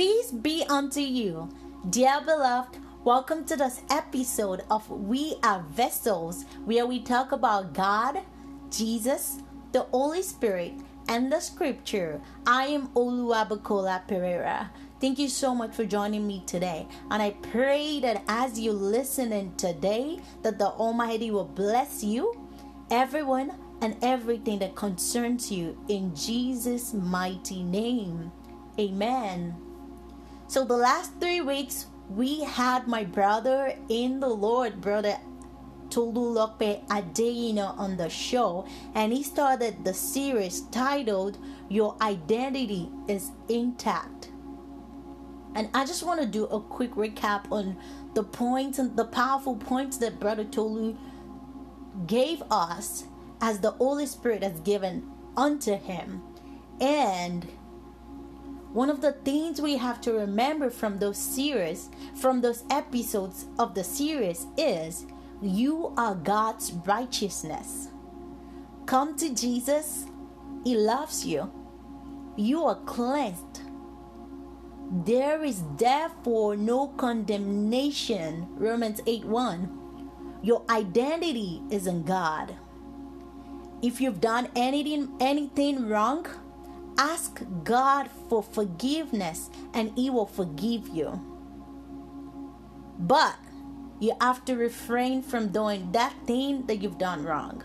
Peace be unto you, dear beloved. Welcome to this episode of We Are Vessels, where we talk about God, Jesus, the Holy Spirit, and the Scripture. I am Oluwabukola Pereira. Thank you so much for joining me today. And I pray that as you listen in today, that the Almighty will bless you, everyone, and everything that concerns you in Jesus' mighty name. Amen. So the last 3 weeks, we had my brother in the Lord, Brother Tolulope Adeyino, on the show, and he started the series titled, Your Identity is Intact. And I just want to do a quick recap on the points and the powerful points that Brother Tolu gave us as the Holy Spirit has given unto him. And one of the things we have to remember from those episodes of the series is you are God's righteousness. Come to Jesus. He loves you. You are cleansed. There is therefore no condemnation. Romans 8:1. Your identity is in God. If you've done anything wrong, ask God for forgiveness and He will forgive you. But you have to refrain from doing that thing that you've done wrong.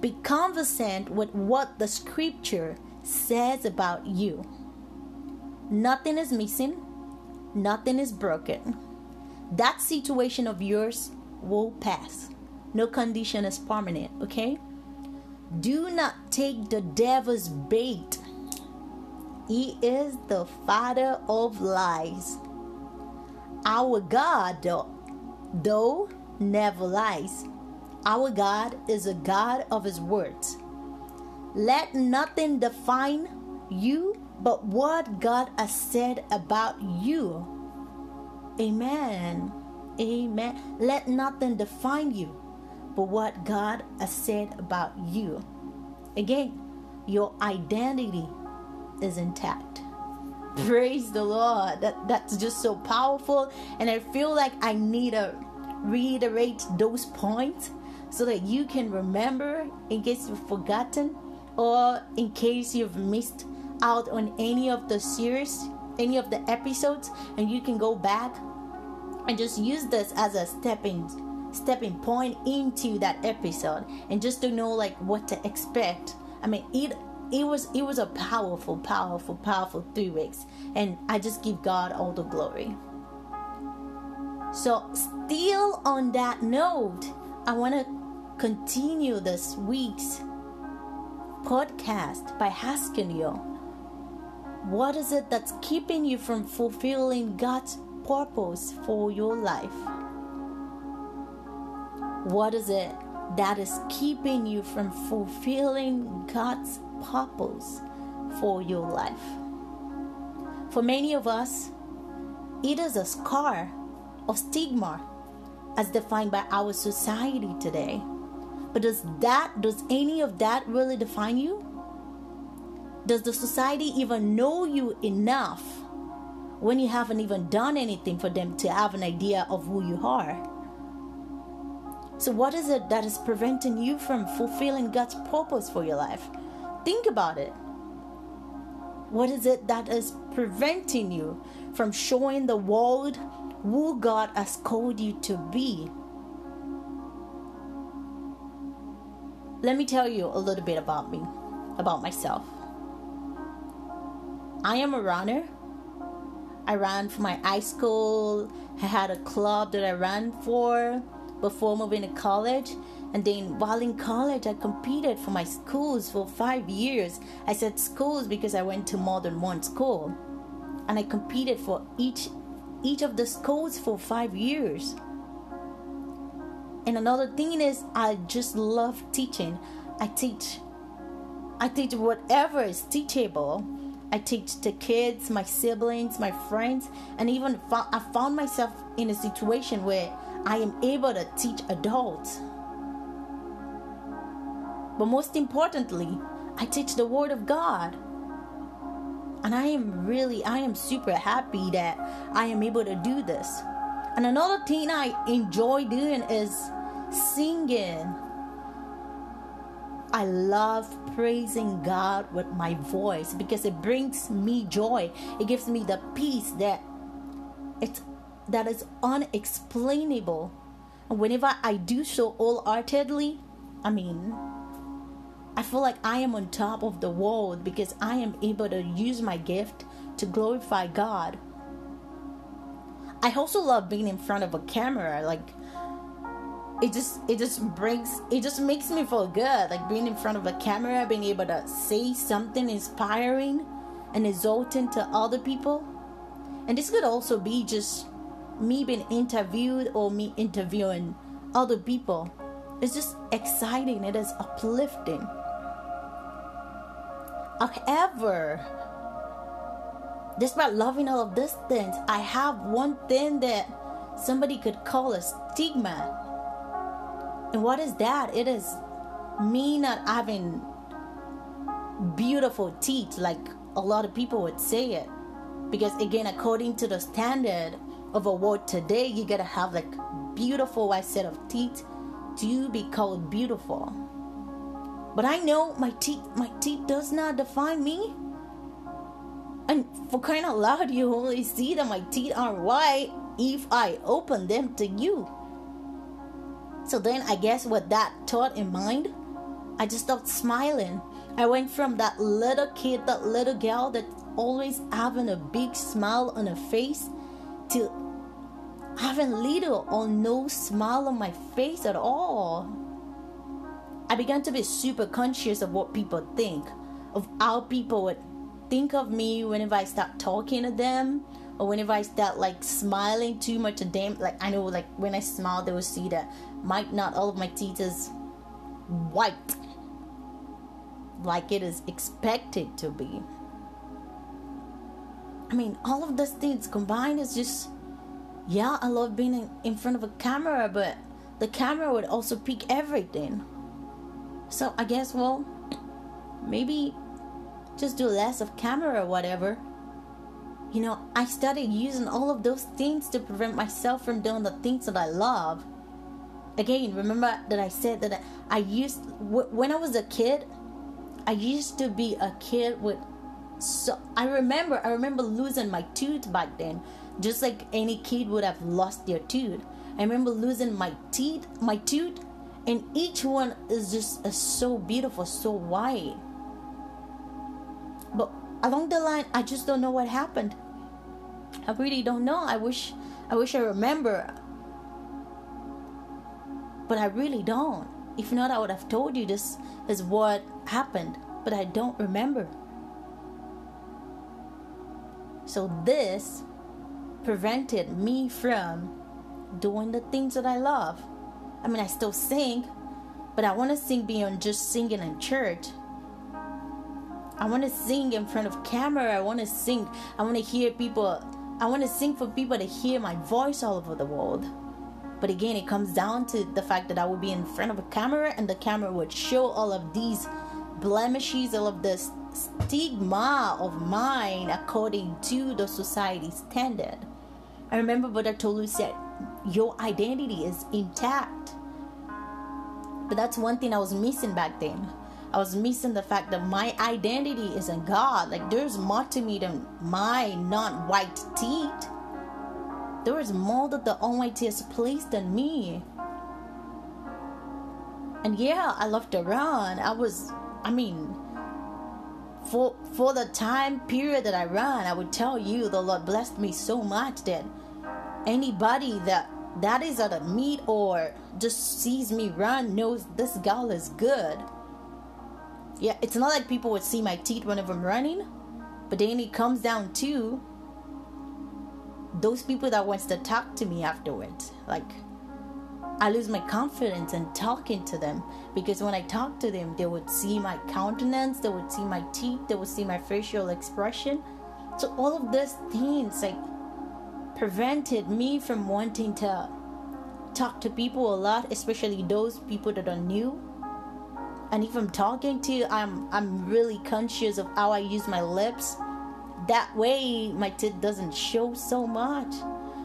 Be conversant with what the Scripture says about you. Nothing is missing. Nothing is broken. That situation of yours will pass. No condition is permanent, okay? Do not take the devil's bait. He is the father of lies. Our God, though, never lies. Our God is a God of His words. Let nothing define you but what God has said about you. Amen. Amen. Let nothing define you but what God has said about you. Again, your identity is intact. Praise the Lord. That's just so powerful. And I feel like I need to reiterate those points so that you can remember in case you've forgotten or in case you've missed out on any of the series, any of the episodes, and you can go back and just use this as a stepping point into that episode, and just to know like what to expect. I mean, it was a powerful 3 weeks, and I just give God all the glory. So still on that note, I want to continue this week's podcast by asking you, what is it that's keeping you from fulfilling God's purpose for your life? What is it that is keeping you from fulfilling God's purpose for your life? For many of us, it is a scar or stigma as defined by our society today. But does any of that really define you? Does the society even know you enough when you haven't even done anything for them to have an idea of who you are? So what is it that is preventing you from fulfilling God's purpose for your life? Think about it. What is it that is preventing you from showing the world who God has called you to be? Let me tell you a little bit about me, about myself. I am a runner. I ran for my high school. I had a club that I ran for before moving to college, and then while in college I competed for my schools for 5 years. I said schools because I went to more than one school, and I competed for each of the schools for 5 years. And another thing is, I just love teaching. I teach whatever is teachable. I teach the kids, my siblings, my friends, and even I found myself in a situation where I am able to teach adults. But most importantly, I teach the Word of God. And I am super happy that I am able to do this. And another thing I enjoy doing is singing. I love praising God with my voice because it brings me joy. It gives me the peace that is unexplainable. And whenever I do so wholeheartedly, I feel like I am on top of the world because I am able to use my gift to glorify God. I also love being in front of a camera. Like, it just makes me feel good. Like being in front of a camera, being able to say something inspiring and exalting to other people. And this could also be just me being interviewed or me interviewing other people. It's just exciting. It is uplifting. However, despite loving all of these things, I have one thing that somebody could call a stigma. And what is that? It is me not having beautiful teeth, like a lot of people would say it. Because again, according to the standard of a world today, you gotta have like beautiful white set of teeth to be called beautiful. But I know my teeth does not define me. And for crying out loud, you only see that my teeth are white if I open them to you. So then I guess with that thought in mind, I just stopped smiling. I went from that little kid, that little girl that always having a big smile on her face to having little or no smile on my face at all. I began to be super conscious of what people think, of how people would think of me whenever I start talking to them, or whenever I start like smiling too much at them. Like I know, like when I smile, they will see that might not all of my teeth is white, like it is expected to be. All of those things combined is just, yeah, I love being in front of a camera, but the camera would also pick everything. So I guess, well, maybe just do less of camera or whatever. I started using all of those things to prevent myself from doing the things that I love. Again, remember that I said that when I was a kid, I used to be a kid with... So I remember losing my tooth back then, just like any kid would have lost their tooth. I remember losing my tooth, and each one is just so beautiful, so white. But along the line, I just don't know what happened. I really don't know. I wish I remember, but I really don't. If not, I would have told you this is what happened, but I don't remember. So this prevented me from doing the things that I love. I still sing, but I want to sing beyond just singing in church. I want to sing in front of camera. I want to sing for people to hear my voice all over the world. But again, it comes down to the fact that I would be in front of a camera, and the camera would show all of these blemishes, all of this stigma of mine according to the society standard. I remember Brother Tolu said, your identity is intact. But that's one thing I was missing back then. I was missing the fact that my identity is in God. Like, there's more to me than my non-white teeth. There is more that the Almighty has placed in me. And yeah, I loved to run. For the time period that I ran, I would tell you the Lord blessed me so much that anybody that is at a meet or just sees me run knows this girl is good. Yeah, it's not like people would see my teeth whenever I'm running, but then it comes down to those people that wants to talk to me afterwards. Like, I lose my confidence in talking to them, because when I talk to them, they would see my countenance, they would see my teeth, they would see my facial expression. So all of these things prevented me from wanting to talk to people a lot, especially those people that are new. And if I'm talking to, I'm really conscious of how I use my lips, that way my teeth doesn't show so much.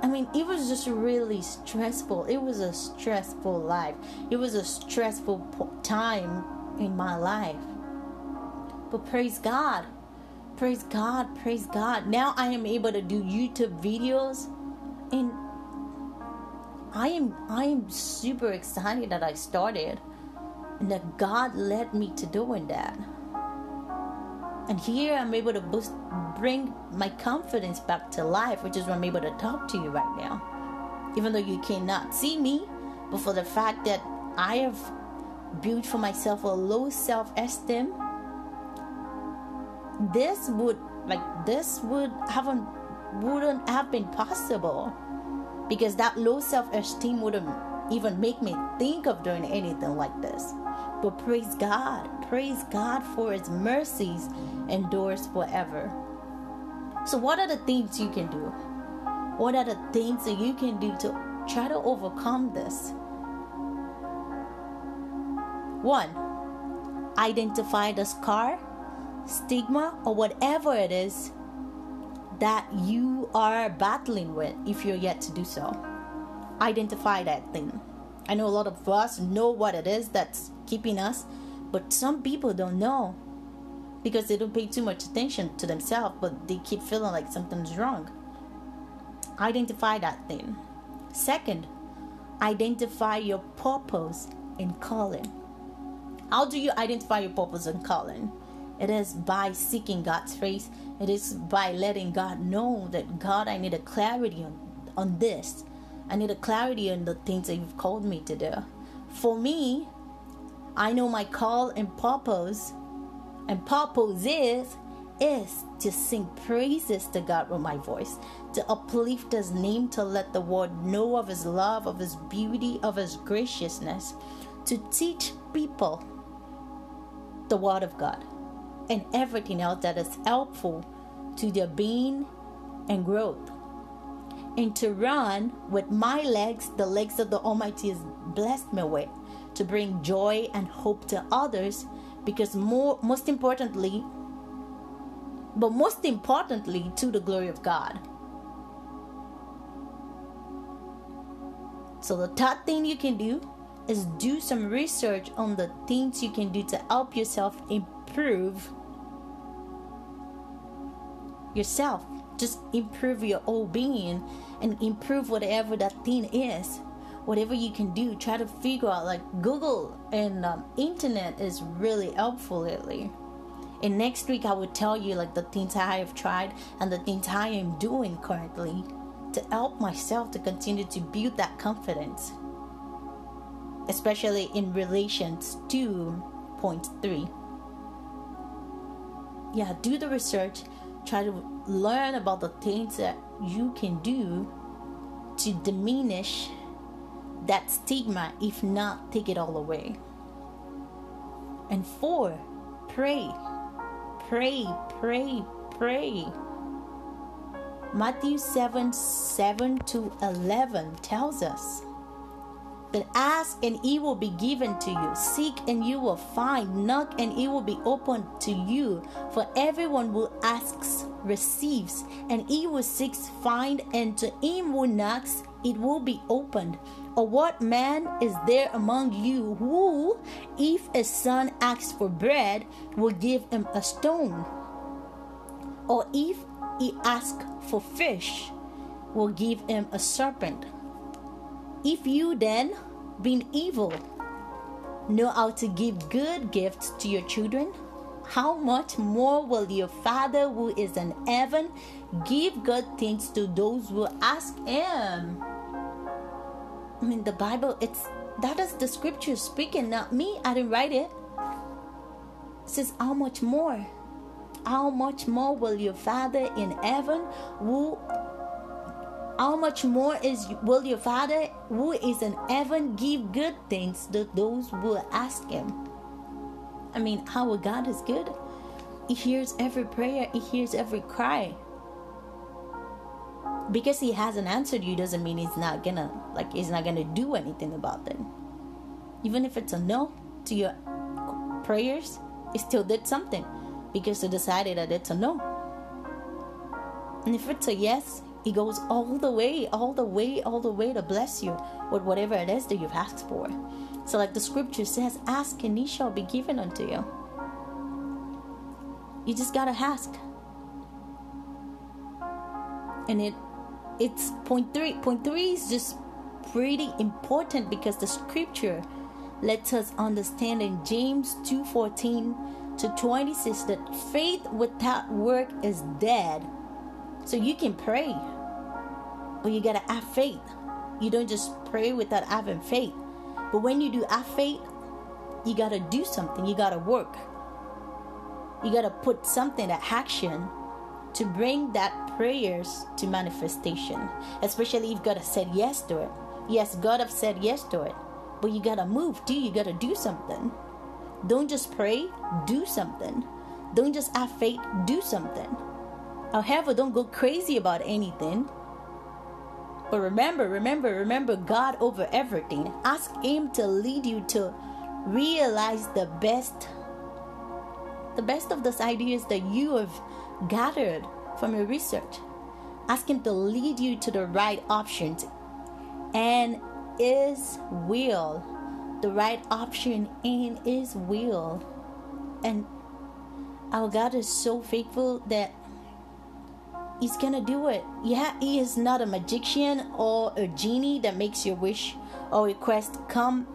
I mean, it was just really stressful. It was a stressful life. It was a stressful time in my life. But praise God. Praise God. Praise God. Now I am able to do YouTube videos. And I am super excited that I started. And that God led me to doing that. And here I'm able to bring my confidence back to life, which is why I'm able to talk to you right now. Even though you cannot see me, but for the fact that I have built for myself a low self-esteem, this wouldn't have been possible, because that low self-esteem wouldn't even make me think of doing anything like this. But praise God for His mercies endures forever. So what are the things you can do? What are the things that you can do to try to overcome this? 1. Identify the scar, stigma, or whatever it is that you are battling with if you're yet to do so. Identify that thing. I know a lot of us know what it is that's keeping us, but some people don't know because they don't pay too much attention to themselves, but they keep feeling like something's wrong. Identify that thing. 2, identify your purpose and calling. How do you identify your purpose and calling? It is by seeking God's face. It is by letting God know that, God, I need a clarity on this. I need a clarity on the things that you've called me to do. For me, I know my call and purpose. And purpose is to sing praises to God with my voice. To uplift His name, to let the world know of His love, of His beauty, of His graciousness. To teach people the Word of God. And everything else that is helpful to their being and growth. And to run with my legs, the legs that the Almighty has blessed me with, to bring joy and hope to others, because most importantly, to the glory of God. So the third thing you can do is do some research on the things you can do to help yourself improve yourself. Just improve your whole being and improve whatever that thing is. Whatever you can do, try to figure out. Like Google and internet is really helpful lately. And next week I will tell you like the things I have tried and the things I am doing currently to help myself to continue to build that confidence. Especially in relations to point 3. Yeah, do the research. Try to learn about the things that you can do to diminish that stigma, if not take it all away. And 4, pray. Pray, pray, pray. Matthew 7:7-11 tells us that ask and it will be given to you, seek and you will find, knock and it will be opened to you. For everyone who asks receives, and he who seeks finds, and to him who knocks it will be opened. Or what man is there among you who, if a son asks for bread, will give him a stone? Or if he asks for fish, will give him a serpent? If you then, being evil, know how to give good gifts to your children, how much more will your Father who is in heaven give good things to those who ask Him? I mean, the Bible, that is the scripture speaking, not me. I didn't write it. It says, how much more? How much more will your Father who is in heaven give good things to those who ask Him? I mean, our God is good. He hears every prayer. He hears every cry. Because He hasn't answered you doesn't mean He's not gonna do anything about it. Even if it's a no to your prayers, He still did something because He decided that it's a no. And if it's a yes, he goes all the way to bless you with whatever it is that you've asked for. So like the scripture says, ask and it shall be given unto you. You just gotta ask. And it's point three. Point three is just pretty important because the scripture lets us understand in James 2:14 to 26 that faith without work is dead. So you can pray, but you gotta have faith. You don't just pray without having faith. But when you do have faith, you gotta do something. You gotta work. You gotta put something to action to bring that prayers to manifestation. Especially if God has said yes to it. Yes, God has said yes to it. But you gotta move too. You gotta do something. Don't just pray. Do something. Don't just have faith. Do something. However, don't go crazy about anything. But remember God over everything. Ask Him to lead you to realize the best of those ideas that you have gathered from your research. Ask Him to lead you to the right options. And His will. The right option in His will. And our God is so faithful that He's gonna do it. Yeah, He is not a magician or a genie that makes your wish or request come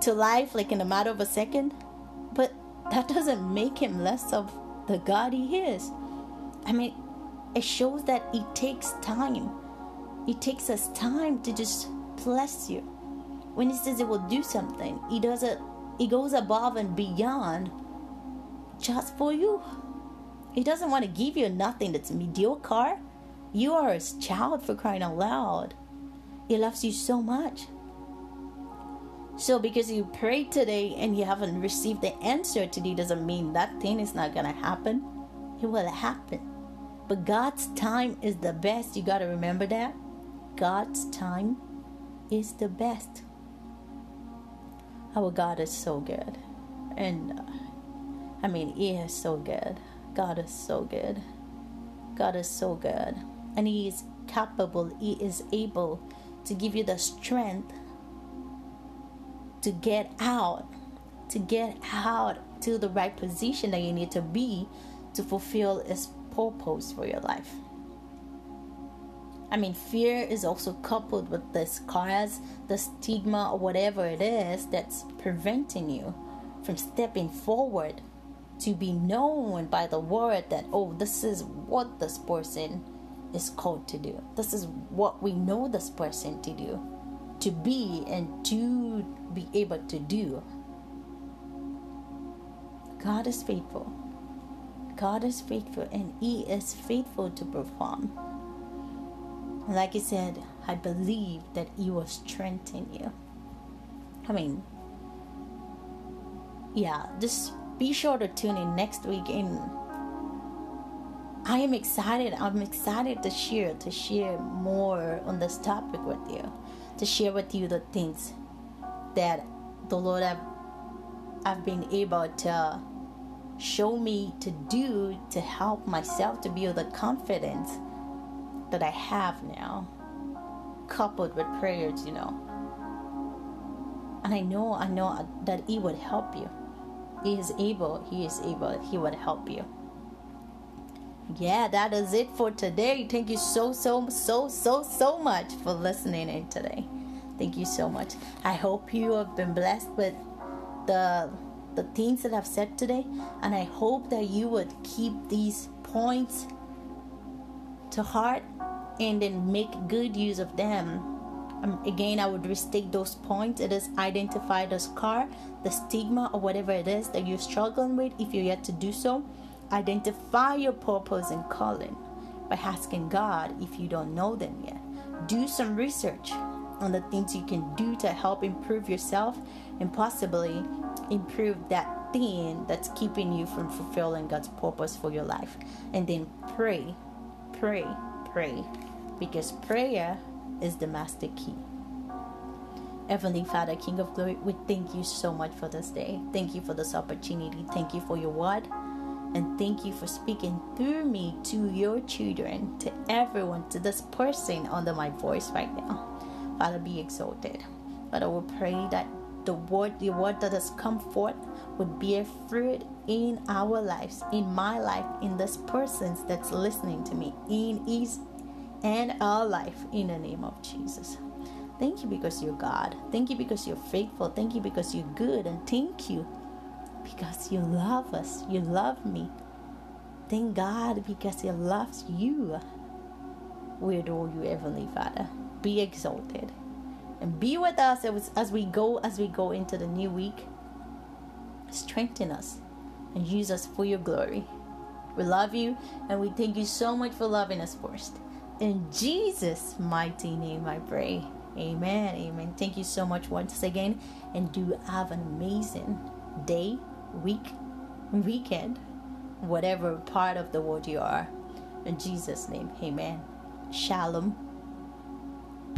to life like in a matter of a second. But that doesn't make Him less of the God He is. I mean, it shows that He takes time. He takes us time to just bless you. When He says He will do something, He does it. He goes above and beyond just for you. He doesn't want to give you nothing that's mediocre. You are His child, for crying out loud. He loves you so much. So because you prayed today and you haven't received the answer today doesn't mean that thing is not going to happen. It will happen. But God's time is the best. You got to remember that. God's time is the best. Our God is so good. And He is so good. God is so good. God is so good. And He is capable. He is able to give you the strength to get out to the right position that you need to be to fulfill His purpose for your life. Fear is also coupled with the scars, the stigma, or whatever it is that's preventing you from stepping forward to be known by the world that, oh, this is what this person is called to do. This is what we know this person to do, to be, and to be able to do. God is faithful. God is faithful, and He is faithful to perform. Like He said, I believe that He will strengthen you. Just be sure to tune in next week, and I am excited. I'm excited to share more on this topic with you, to share with you the things that the Lord I've been able to show me to do to help myself to build the confidence that I have now, coupled with prayers, And I know that He would help you. He is able, He would help you. Yeah, that is it for today. Thank you so much for listening in today. Thank you so much. I hope you have been blessed with the things that I've said today. And I hope that you would keep these points to heart and then make good use of them. Again, I would restate those points. It is identify the scar, the stigma, or whatever it is that you're struggling with if you're yet to do so. Identify your purpose and calling by asking God if you don't know them yet. Do some research on the things you can do to help improve yourself and possibly improve that thing that's keeping you from fulfilling God's purpose for your life. And then pray. Because prayer is the master key. Heavenly Father, King of Glory, we thank you so much for this day. Thank you for this opportunity. Thank you for your word. And thank you for speaking through me to your children, to everyone, to this person under my voice right now. Father, be exalted. Father, we pray that the word that has come forth would bear fruit in our lives, in my life, in this person's that's listening to me, in his and our life, in the name of Jesus. Thank you because you're God. Thank you because you're faithful. Thank you because you're good. And thank you because you love us. You love me. Thank God because he loves you. We adore you, Heavenly Father. Be exalted. And be with us as we go into the new week. Strengthen us and use us for your glory. We love you and we thank you so much for loving us first. In Jesus' mighty name I pray. Amen. Amen. Thank you so much once again, and do have an amazing day, week, weekend, whatever part of the world you are. In Jesus' name. Amen. Shalom.